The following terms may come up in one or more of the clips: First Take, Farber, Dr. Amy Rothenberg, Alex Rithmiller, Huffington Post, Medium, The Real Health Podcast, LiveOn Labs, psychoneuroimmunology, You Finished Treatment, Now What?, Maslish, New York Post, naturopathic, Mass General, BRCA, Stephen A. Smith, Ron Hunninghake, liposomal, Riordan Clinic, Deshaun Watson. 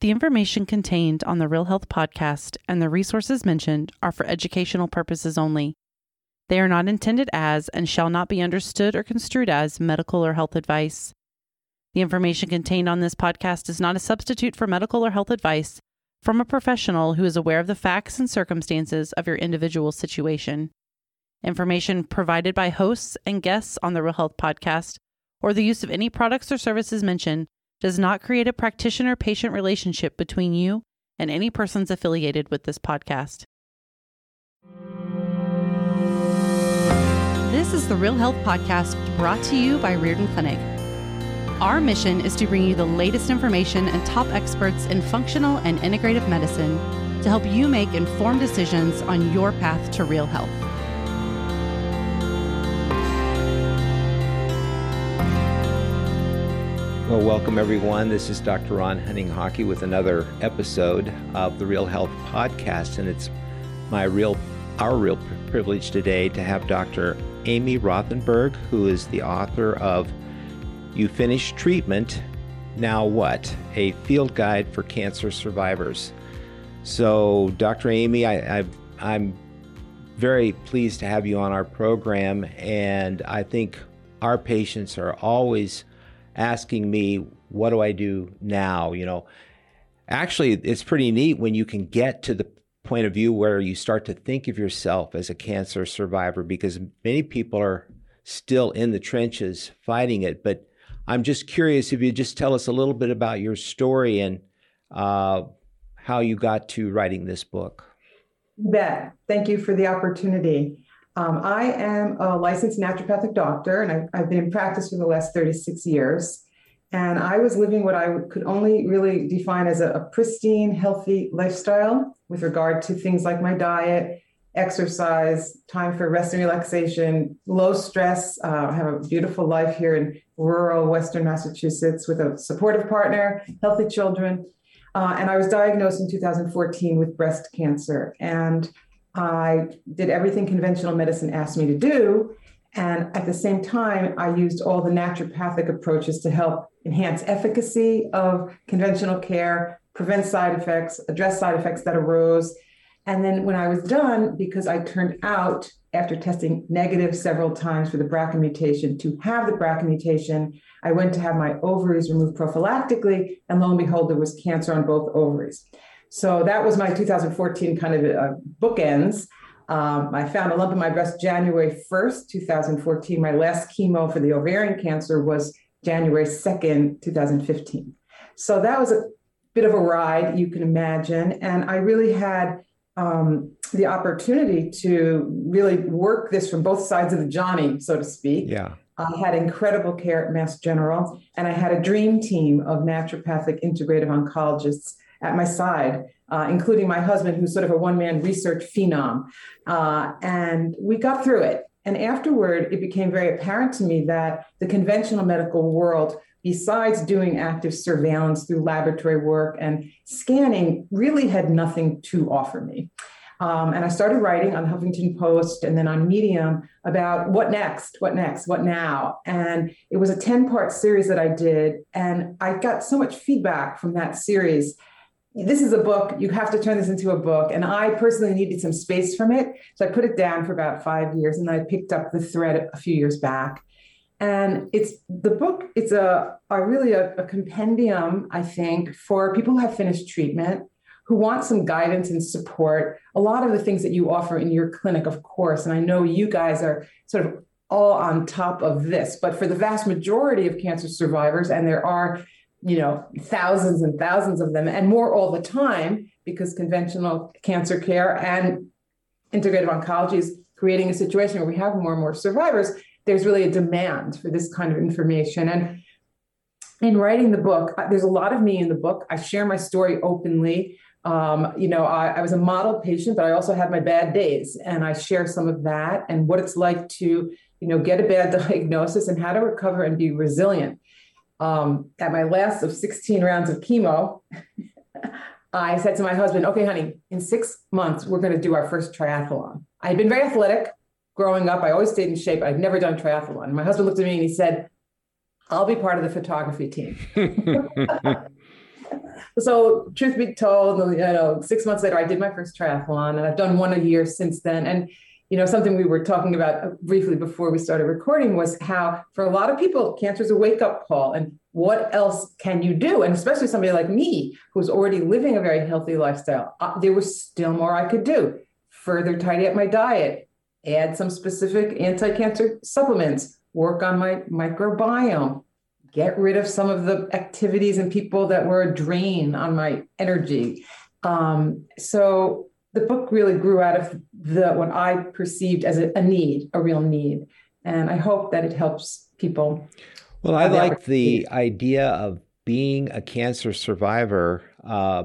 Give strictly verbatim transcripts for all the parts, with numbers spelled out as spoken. The information contained on the Real Health Podcast and the resources mentioned are for educational purposes only. They are not intended as and shall not be understood or construed as medical or health advice. The information contained on this podcast is not a substitute for medical or health advice from a professional who is aware of the facts and circumstances of your individual situation. Information provided by hosts and guests on the Real Health Podcast or the use of any products or services mentioned does not create a practitioner-patient relationship between you and any persons affiliated with this podcast. This is the Real Health Podcast brought to you by Riordan Clinic. Our mission is to bring you the latest information and top experts in functional and integrative medicine to help you make informed decisions on your path to real health. Well, welcome everyone. This is Doctor Ron Hunninghake with another episode of the Real Health Podcast, and it's my real, our real privilege today to have Doctor Amy Rothenberg, who is the author of You Finished Treatment, Now What? A Field Guide for Cancer Survivors. So, Doctor Amy, I, I, I'm very pleased to have you on our program, and I think our patients are always asking me, what do I do now? You know, actually, it's pretty neat when you can get to the point of view where you start to think of yourself as a cancer survivor, because many people are still in the trenches fighting it. But I'm just curious if you just tell us a little bit about your story and uh, how you got to writing this book. You bet. Thank you for the opportunity. Um, I am a licensed naturopathic doctor, and I, I've been in practice for the last thirty-six years. And I was living what I could only really define as a, a pristine, healthy lifestyle with regard to things like my diet, exercise, time for rest and relaxation, low stress. Uh, I have a beautiful life here in rural Western Massachusetts with a supportive partner, healthy children. Uh, and I was diagnosed in two thousand fourteen with breast cancer. And I did everything conventional medicine asked me to do. And at the same time, I used all the naturopathic approaches to help enhance efficacy of conventional care, prevent side effects, address side effects that arose. And then when I was done, because I turned out after testing negative several times for the B R C A mutation to have the B R C A mutation, I went to have my ovaries removed prophylactically. And lo and behold, there was cancer on both ovaries. So that was my two thousand fourteen kind of uh, bookends. Um, I found a lump in my breast January first, twenty fourteen. My last chemo for the ovarian cancer was January second, twenty fifteen. So that was a bit of a ride, you can imagine. And I really had um, the opportunity to really work this from both sides of the Johnny, so to speak. Yeah. I had incredible care at Mass General, and I had a dream team of naturopathic integrative oncologists at my side, uh, including my husband, who's sort of a one-man research phenom. Uh, and we got through it. And afterward, it became very apparent to me that the conventional medical world, besides doing active surveillance through laboratory work and scanning, really had nothing to offer me. Um, and I started writing on Huffington Post and then on Medium about what next, what next, what now? And it was a ten-part series that I did. And I got so much feedback from that series. This is a book, you have to turn this into a book. And I personally needed some space from it. So I put it down for about five years and I picked up the thread a few years back. And it's the book, it's a, a really a, a compendium, I think, for people who have finished treatment, who want some guidance and support. A lot of the things that you offer in your clinic, of course, and I know you guys are sort of all on top of this, but for the vast majority of cancer survivors, and there are, you know, thousands and thousands of them and more all the time, because conventional cancer care and integrative oncology is creating a situation where we have more and more survivors. There's really a demand for this kind of information. And in writing the book, there's a lot of me in the book. I share my story openly. Um, you know, I, I was a model patient, but I also had my bad days, and I share some of that and what it's like to, you know, get a bad diagnosis and how to recover and be resilient. Um, at my last of sixteen rounds of chemo, I said to my husband, okay, honey, in six months, we're going to do our first triathlon. I had been very athletic growing up. I always stayed in shape. I'd never done triathlon. And my husband looked at me and he said, I'll be part of the photography team. So truth be told, you know, six months later, I did my first triathlon, and I've done one a year since then. And, you know, something we were talking about briefly before we started recording was how for a lot of people, cancer is a wake up call. And what else can you do? And especially somebody like me, who's already living a very healthy lifestyle, uh, there was still more I could do. Further tidy up my diet, add some specific anti-cancer supplements, work on my microbiome, get rid of some of the activities and people that were a drain on my energy. Um, so the book really grew out of the what I perceived as a, a need, a real need. And I hope that it helps people. Well, I like the idea of being a cancer survivor uh,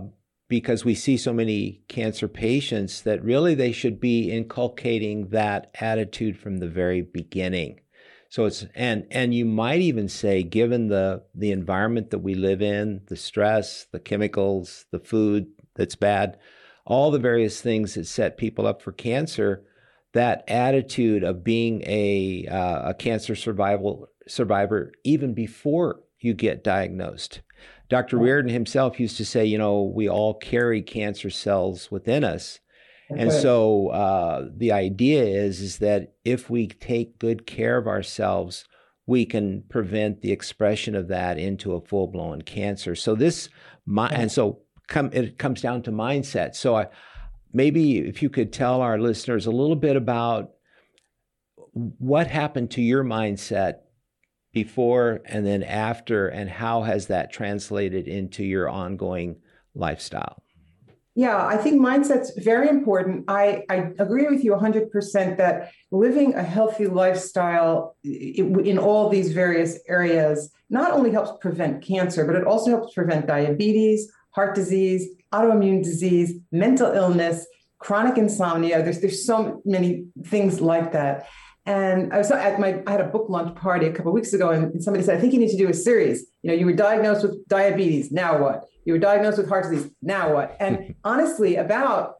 because we see so many cancer patients that really they should be inculcating that attitude from the very beginning. So it's, and and you might even say, given the the environment that we live in, the stress, the chemicals, the food that's bad, all the various things that set people up for cancer, that attitude of being a uh, a cancer survival survivor even before you get diagnosed. Doctor Riordan himself used to say, you know, we all carry cancer cells within us. Okay. And so uh, the idea is, is that if we take good care of ourselves, we can prevent the expression of that into a full-blown cancer. So this, my, okay. and so come, it comes down to mindset. So I, maybe if you could tell our listeners a little bit about what happened to your mindset before and then after, and how has that translated into your ongoing lifestyle? Yeah, I think mindset's very important. I, I agree with you one hundred percent that living a healthy lifestyle in all these various areas not only helps prevent cancer, but it also helps prevent diabetes, heart disease, autoimmune disease, mental illness, chronic insomnia. There's there's so many things like that. And I was at my, I had a book launch party a couple of weeks ago, and somebody said, I think you need to do a series. You know, you were diagnosed with diabetes, now what? You were diagnosed with heart disease, now what? And honestly, about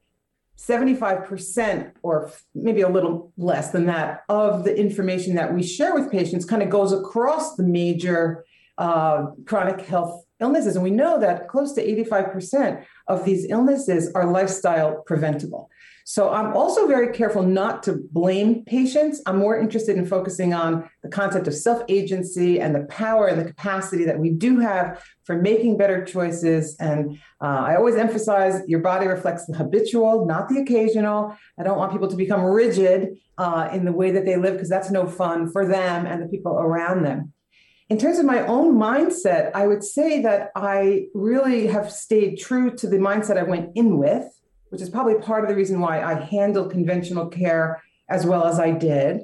seventy-five percent or maybe a little less than that of the information that we share with patients kind of goes across the major uh, chronic health illnesses. And we know that close to eighty-five percent of these illnesses are lifestyle preventable. So I'm also very careful not to blame patients. I'm more interested in focusing on the concept of self-agency and the power and the capacity that we do have for making better choices. And uh, I always emphasize your body reflects the habitual, not the occasional. I don't want people to become rigid uh, in the way that they live, because that's no fun for them and the people around them. In terms of my own mindset, I would say that I really have stayed true to the mindset I went in with, which is probably part of the reason why I handled conventional care as well as I did.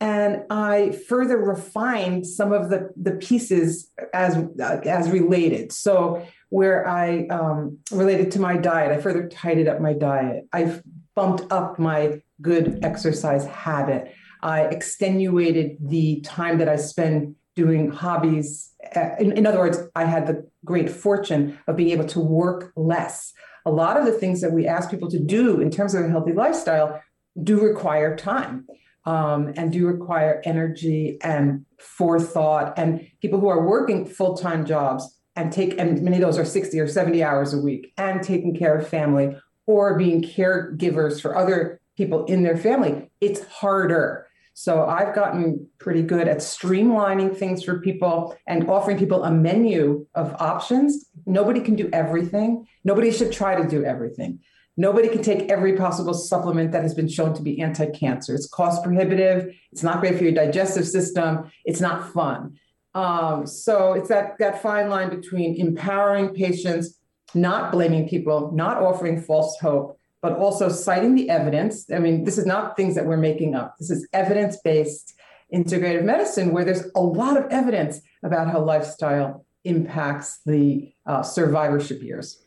And I further refined some of the, the pieces as, as related. So where I um, related to my diet, I further tidied up my diet. I've bumped up my good exercise habit. I extenuated the time that I spend doing hobbies. In, in other words, I had the great fortune of being able to work less. A lot of the things that we ask people to do in terms of a healthy lifestyle do require time um, and do require energy and forethought. And people who are working full-time jobs and take, and many of those are sixty or seventy hours a week, and taking care of family or being caregivers for other people in their family, it's harder. So I've gotten pretty good at streamlining things for people and offering people a menu of options. Nobody can do everything. Nobody should try to do everything. Nobody can take every possible supplement that has been shown to be anti-cancer. It's cost prohibitive. It's not great for your digestive system. It's not fun. Um, so it's that, that fine line between empowering patients, not blaming people, not offering false hope, but also citing the evidence. I mean, this is not things that we're making up. This is evidence-based integrative medicine, where there's a lot of evidence about how lifestyle impacts the uh, survivorship years.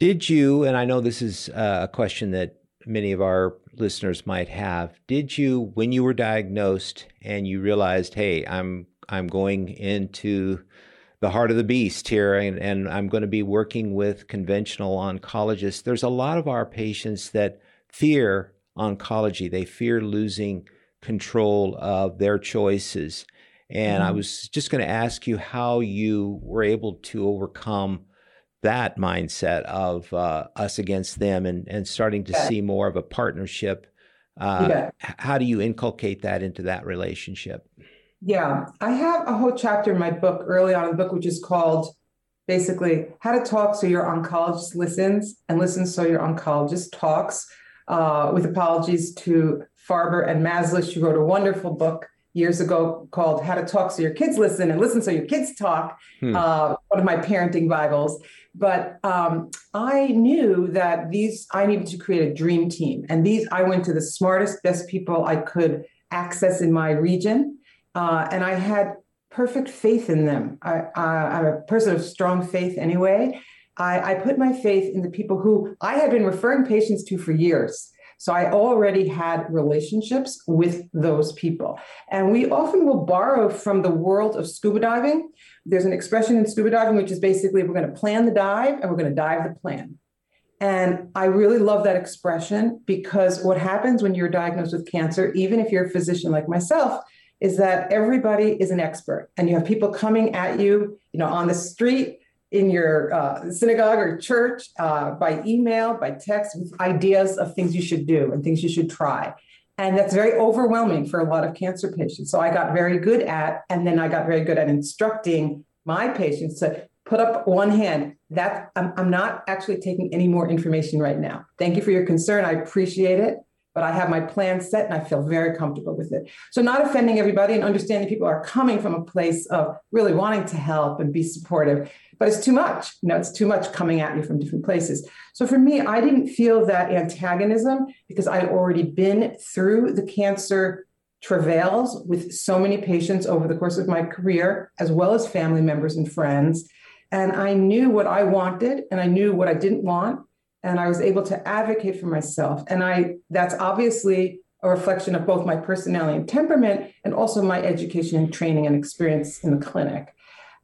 Did you, and I know this is a question that many of our listeners might have, did you, when you were diagnosed and you realized, hey, I'm I'm going into the heart of the beast here, and, and I'm going to be working with conventional oncologists. There's a lot of our patients that fear oncology. They fear losing control of their choices. And mm-hmm. I was just going to ask you how you were able to overcome that mindset of uh, us against them and, and starting to yeah. see more of a partnership. Uh, yeah. How do you inculcate that into that relationship? Yeah, I have a whole chapter in my book, early on in the book, which is called basically How to Talk So Your Oncologist Listens and Listens So Your Oncologist Talks, uh, with apologies to Farber and Maslish, who wrote a wonderful book years ago called How to Talk So Your Kids Listen and Listen So Your Kids Talk, hmm. uh, one of my parenting Bibles. But um, I knew that these, I needed to create a dream team. And these, I went to the smartest, best people I could access in my region. Uh, and I had perfect faith in them. I, I, I'm a person of strong faith anyway. I, I put my faith in the people who I had been referring patients to for years. So I already had relationships with those people. And we often will borrow from the world of scuba diving. There's an expression in scuba diving, which is basically we're going to plan the dive and we're going to dive the plan. And I really love that expression, because what happens when you're diagnosed with cancer, even if you're a physician like myself, is that everybody is an expert, and you have people coming at you, you know, on the street, in your uh, synagogue or church, uh, by email, by text, with ideas of things you should do and things you should try. And that's very overwhelming for a lot of cancer patients. So I got very good at, and then I got very good at instructing my patients to put up one hand. That I'm, I'm not actually taking any more information right now. Thank you for your concern. I appreciate it. But I have my plan set and I feel very comfortable with it. So not offending everybody and understanding people are coming from a place of really wanting to help and be supportive, but it's too much. You know, it's too much coming at you from different places. So for me, I didn't feel that antagonism because I'd already been through the cancer travails with so many patients over the course of my career, as well as family members and friends. And I knew what I wanted and I knew what I didn't want. And I was able to advocate for myself. And I that's obviously a reflection of both my personality and temperament, and also my education and training and experience in the clinic.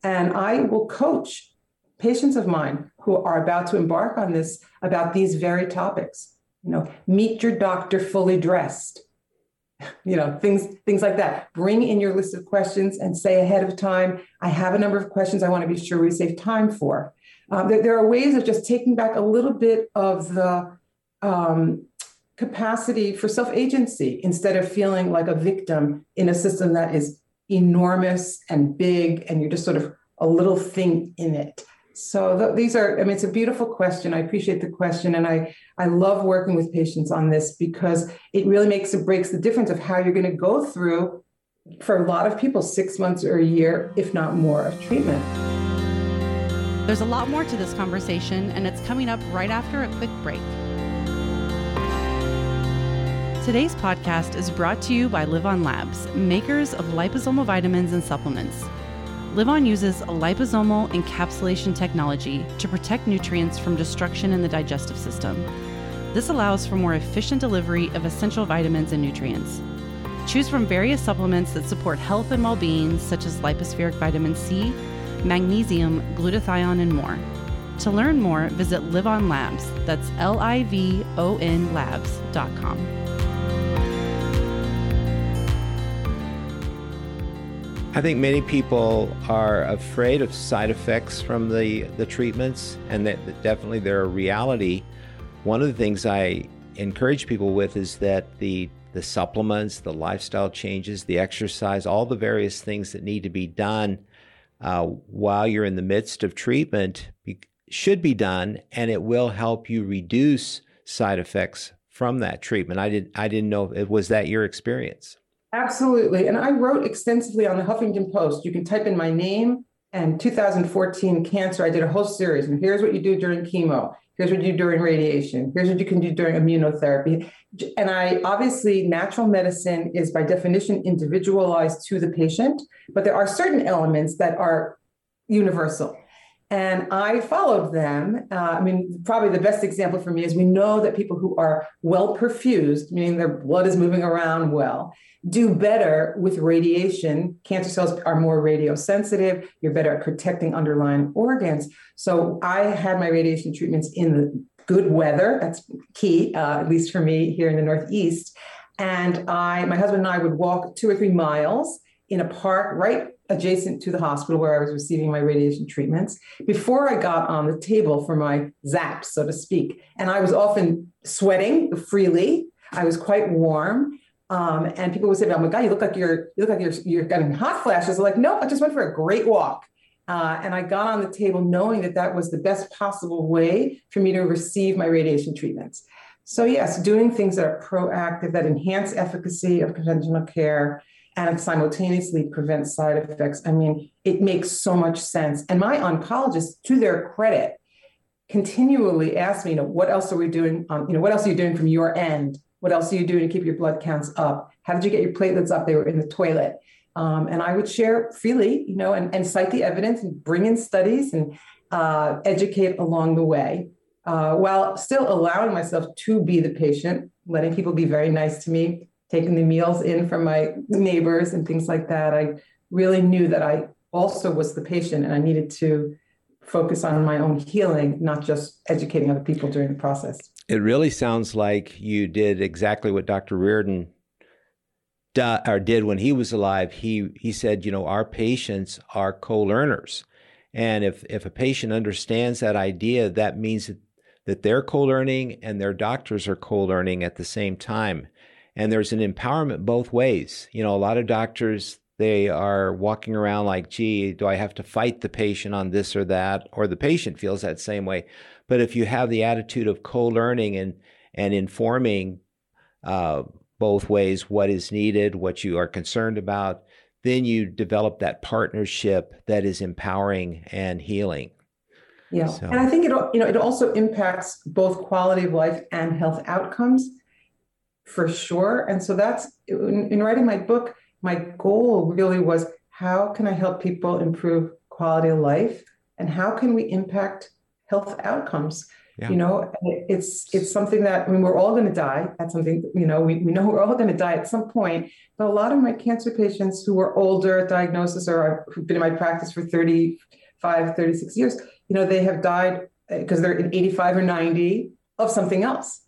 And I will coach patients of mine who are about to embark on this about these very topics. You know, meet your doctor fully dressed, you know, things, things like that. Bring in your list of questions and say ahead of time, I have a number of questions I want to be sure we save time for. Um, there, there are ways of just taking back a little bit of the um, capacity for self-agency instead of feeling like a victim in a system that is enormous and big, and you're just sort of a little thing in it. So th- these are, I mean, it's a beautiful question. I appreciate the question. And I, I love working with patients on this because it really makes and breaks the difference of how you're going to go through, for a lot of people, six months or a year, if not more, of treatment. There's a lot more to this conversation, and it's coming up right after a quick break. Today's podcast is brought to you by LiveOn Labs, makers of liposomal vitamins and supplements. LiveOn uses a liposomal encapsulation technology to protect nutrients from destruction in the digestive system. This allows for more efficient delivery of essential vitamins and nutrients. Choose from various supplements that support health and well-being, such as lipospheric vitamin C, magnesium, glutathione, and more. To learn more, visit LiveOn Labs. That's L I V O N labs dot com. I think many people are afraid of side effects from the, the treatments, and that, that definitely they're a reality. One of the things I encourage people with is that the the supplements, the lifestyle changes, the exercise, all the various things that need to be done Uh, while you're in the midst of treatment be, should be done, and it will help you reduce side effects from that treatment. I didn't I didn't know, it was that your experience? Absolutely. And I wrote extensively on the Huffington Post. You can type in my name and two thousand fourteen cancer. I did a whole series. And here's what you do during chemo. Here's what you do during radiation. Here's what you can do during immunotherapy. And I obviously, natural medicine is by definition individualized to the patient, but there are certain elements that are universal. And I followed them. Uh, I mean, probably the best example for me is we know that people who are well perfused, meaning their blood is moving around well, do better with radiation. Cancer cells are more radiosensitive. You're better at protecting underlying organs. So I had my radiation treatments in the good weather. That's key, uh, at least for me here in the Northeast. And I, my husband and I would walk two or three miles in a park right adjacent to the hospital where I was receiving my radiation treatments before I got on the table for my zaps, so to speak. And I was often sweating freely. I was quite warm. Um, and people would say, oh my God, you look like you're, you look like you're, you're getting hot flashes. I'm like, nope, I just went for a great walk. Uh, and I got on the table knowing that that was the best possible way for me to receive my radiation treatments. So yes, doing things that are proactive, that enhance efficacy of conventional care and simultaneously prevent side effects. I mean, it makes so much sense. And my oncologists, to their credit, continually ask me, you know, what else are we doing? Um, you know, what else are you doing from your end? What else are you doing to keep your blood counts up? How did you get your platelets up? They were in the toilet. Um, and I would share freely, you know, and, and cite the evidence and bring in studies and uh, educate along the way, uh, while still allowing myself to be the patient, letting people be very nice to me, taking the meals in from my neighbors and things like that. I really knew that I also was the patient and I needed to focus on my own healing, not just educating other people during the process. It really sounds like you did exactly what Doctor Riordan Da, or did when he was alive. He he said, you know, our patients are co-learners. And if, if a patient understands that idea, that means that, that they're co-learning and their doctors are co-learning at the same time. And there's an empowerment both ways. You know, a lot of doctors, they are walking around like, gee, do I have to fight the patient on this or that? Or the patient feels that same way. But if you have the attitude of co-learning and, and informing uh both ways, what is needed, what you are concerned about, then you develop that partnership that is empowering and healing. Yeah. So. And I think it, you know, it also impacts both quality of life and health outcomes for sure. And so that's, in, in writing my book, my goal really was, how can I help people improve quality of life and how can we impact health outcomes? Yeah. You know, it's it's something that, I mean, we're all going to die. That's something, you know, we, we know we're all going to die at some point. But a lot of my cancer patients who are older at diagnosis or who've been in my practice for thirty-five, thirty-six years, you know, they have died because they're in eighty-five or ninety of something else.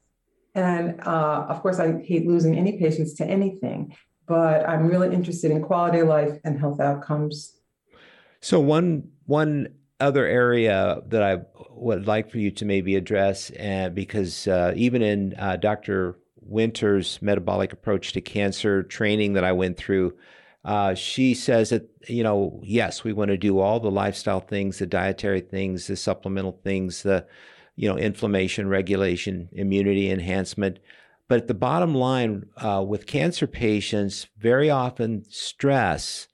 And uh, of course, I hate losing any patients to anything, but I'm really interested in quality of life and health outcomes. So one one. Other area that I would like for you to maybe address, and uh, because uh, even in uh, Doctor Winter's metabolic approach to cancer training that I went through, uh, she says that, you know, yes, we want to do all the lifestyle things, the dietary things, the supplemental things, the, you know, inflammation regulation, immunity enhancement. But at the bottom line, uh, with cancer patients, very often stress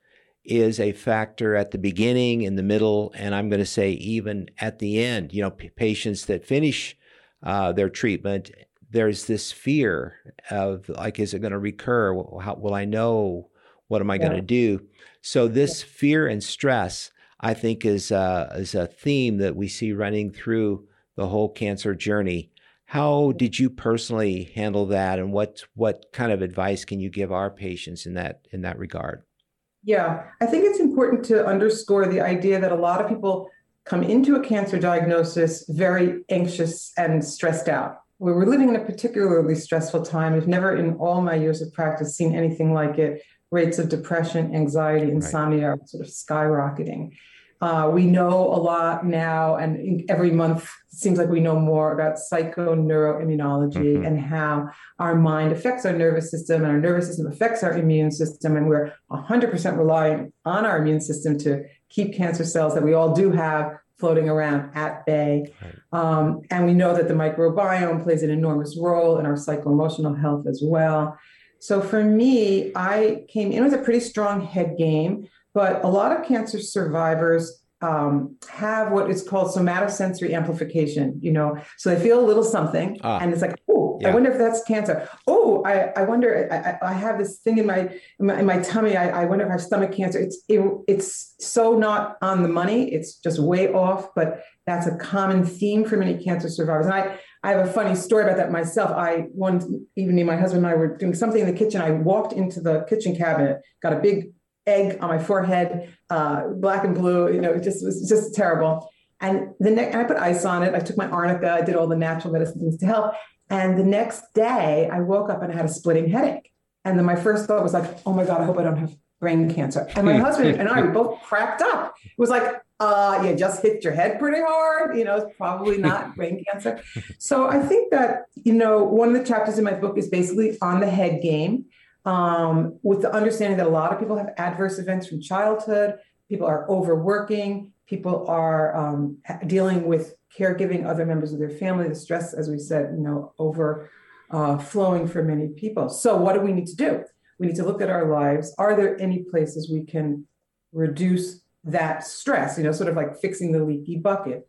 is a factor at the beginning, in the middle, and I'm going to say even at the end. You know, p- patients that finish uh, their treatment, there's this fear of, like, is it going to recur? How will I know? What am I yeah. going to do? So this fear and stress, I think, is uh, is a theme that we see running through the whole cancer journey. How did you personally handle that, and what what kind of advice can you give our patients in that in that regard? Yeah, I think it's important to underscore the idea that a lot of people come into a cancer diagnosis very anxious and stressed out. We're living in a particularly stressful time. I've never in all my years of practice seen anything like it. Rates of depression, anxiety, insomnia right. are sort of skyrocketing. Uh, we know a lot now, and every month it seems like we know more about psychoneuroimmunology mm-hmm. and how our mind affects our nervous system, and our nervous system affects our immune system, and we're one hundred percent relying on our immune system to keep cancer cells that we all do have floating around at bay. Right. Um, and we know that the microbiome plays an enormous role in our psycho-emotional health as well. So for me, I came in with a pretty strong head game. But a lot of cancer survivors um, have what is called somatosensory amplification, you know, so they feel a little something ah, and it's like, oh, yeah. I wonder if that's cancer. Oh, I, I wonder, I, I have this thing in my in my, in my tummy. I, I wonder if I have stomach cancer. It's it, it's so not on the money. It's just way off. But that's a common theme for many cancer survivors. And I, I have a funny story about that myself. I, one evening, my husband and I were doing something in the kitchen. I walked into the kitchen cabinet, got a big egg on my forehead, uh, black and blue, you know, it just it was just terrible. And the next, I put ice on it. I took my arnica. I did all the natural medicine things to help. And the next day I woke up and I had a splitting headache. And then my first thought was like, oh my God, I hope I don't have brain cancer. And my husband and I were both cracked up. It was like, uh, you just hit your head pretty hard. You know, it's probably not brain cancer. So I think that, you know, one of the chapters in my book is basically on the head game, um, with the understanding that a lot of people have adverse events from childhood. People are overworking. People are um, dealing with caregiving other members of their family. The stress, as we said, you know, over uh, flowing for many people. So what do we need to do? We need to look at our lives. Are there any places we can reduce that stress? You know, sort of like fixing the leaky bucket.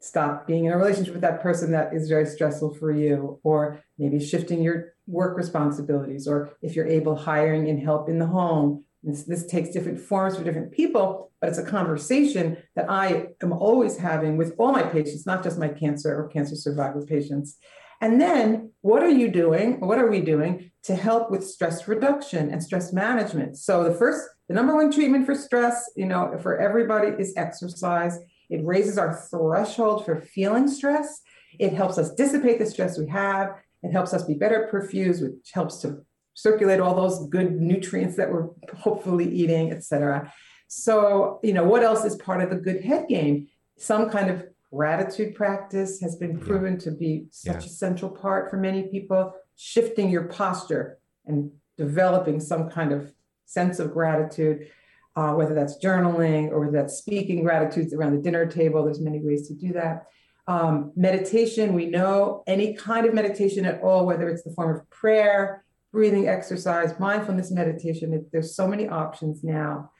Stop being in a relationship with that person that is very stressful for you, or maybe shifting your work responsibilities, or if you're able, hiring and help in the home. This, this takes different forms for different people, but it's a conversation that I am always having with all my patients, not just my cancer or cancer survivor patients. And then what are you doing? What are we doing to help with stress reduction and stress management? So the first, the number one treatment for stress, you know, for everybody is exercise. It raises our threshold for feeling stress. It helps us dissipate the stress we have. It helps us be better perfused, which helps to circulate all those good nutrients that we're hopefully eating, et cetera. So, you know, what else is part of the good head game? Some kind of gratitude practice has been proven yeah. to be such yeah. a central part for many people. Shifting your posture and developing some kind of sense of gratitude, uh, whether that's journaling or whether that's speaking gratitudes around the dinner table. There's many ways to do that. Um, meditation, we know any kind of meditation at all, whether it's the form of prayer, breathing exercise, mindfulness meditation. It, there's so many options now.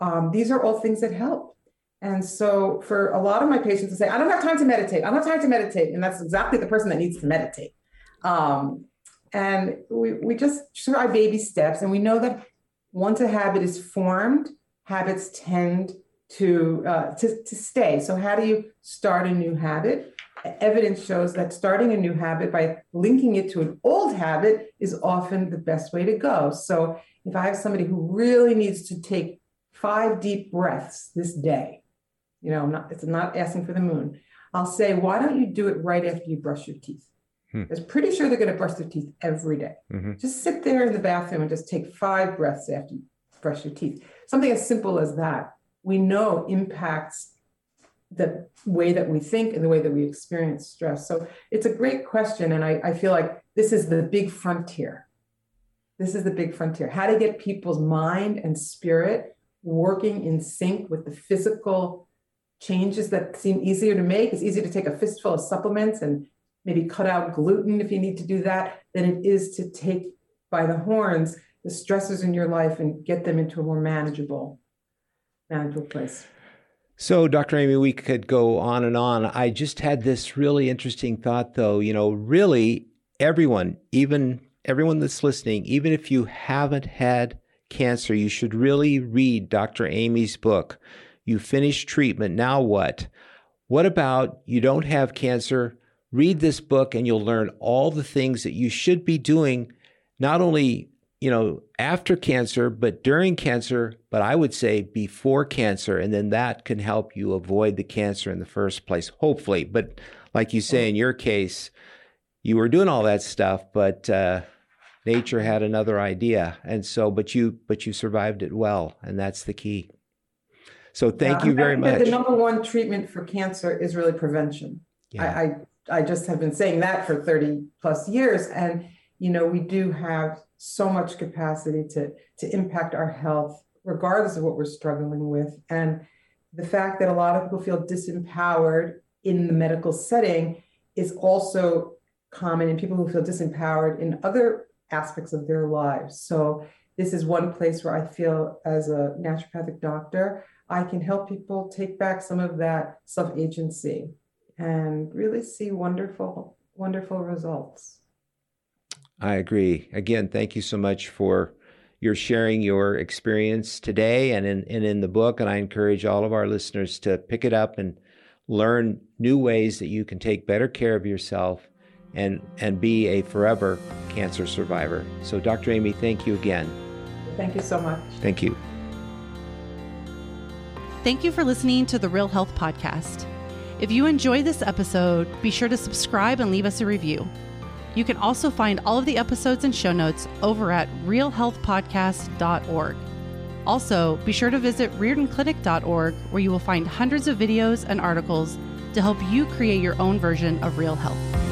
Um, these are all things that help. And so for a lot of my patients to say, I don't have time to meditate. I don't have time to meditate. And that's exactly the person that needs to meditate. Um, and we, we just try baby steps. And we know that once a habit is formed, habits tend to, uh, to, to stay. So how do you start a new habit? Evidence shows that starting a new habit by linking it to an old habit is often the best way to go. So if I have somebody who really needs to take five deep breaths this day, you know, I'm not, it's not asking for the moon. I'll say, why don't you do it right after you brush your teeth? Hmm. I was pretty sure they're going to brush their teeth every day. Mm-hmm. Just sit there in the bathroom and just take five breaths after you brush your teeth. Something as simple as that, we know impacts the way that we think and the way that we experience stress. So it's a great question. And I, I feel like this is the big frontier. This is the big frontier, how to get people's mind and spirit working in sync with the physical changes that seem easier to make. It's easier to take a fistful of supplements and maybe cut out gluten if you need to do that, than it is to take by the horns the stresses in your life and get them into a more manageable, manageable place. So, Doctor Amy, we could go on and on. I just had this really interesting thought, though. You know, really, everyone, even everyone that's listening, even if you haven't had cancer, you should really read Doctor Amy's book, You Finished Treatment, Now What? What about you don't have cancer? Read this book and you'll learn all the things that you should be doing, not only, you know, after cancer, but during cancer, but I would say before cancer. And then that can help you avoid the cancer in the first place, hopefully. But like you say, in your case, you were doing all that stuff, but uh, nature had another idea. And so, but you, but you survived it well. And that's the key. So thank yeah, you very I think much. That the number one treatment for cancer is really prevention. Yeah. I, I, I just have been saying that for thirty plus years. And, you know, we do have so much capacity to, to impact our health, regardless of what we're struggling with. And the fact that a lot of people feel disempowered in the medical setting is also common in people who feel disempowered in other aspects of their lives. So this is one place where I feel as a naturopathic doctor, I can help people take back some of that self-agency and really see wonderful, wonderful results. I agree. Again, thank you so much for your sharing your experience today and in, and in the book. And I encourage all of our listeners to pick it up and learn new ways that you can take better care of yourself and, and be a forever cancer survivor. So Doctor Amy, thank you again. Thank you so much. Thank you. Thank you for listening to The Real Health Podcast. If you enjoy this episode, be sure to subscribe and leave us a review. You can also find all of the episodes and show notes over at real health podcast dot org. Also, be sure to visit Riordan Clinic dot org, where you will find hundreds of videos and articles to help you create your own version of real health.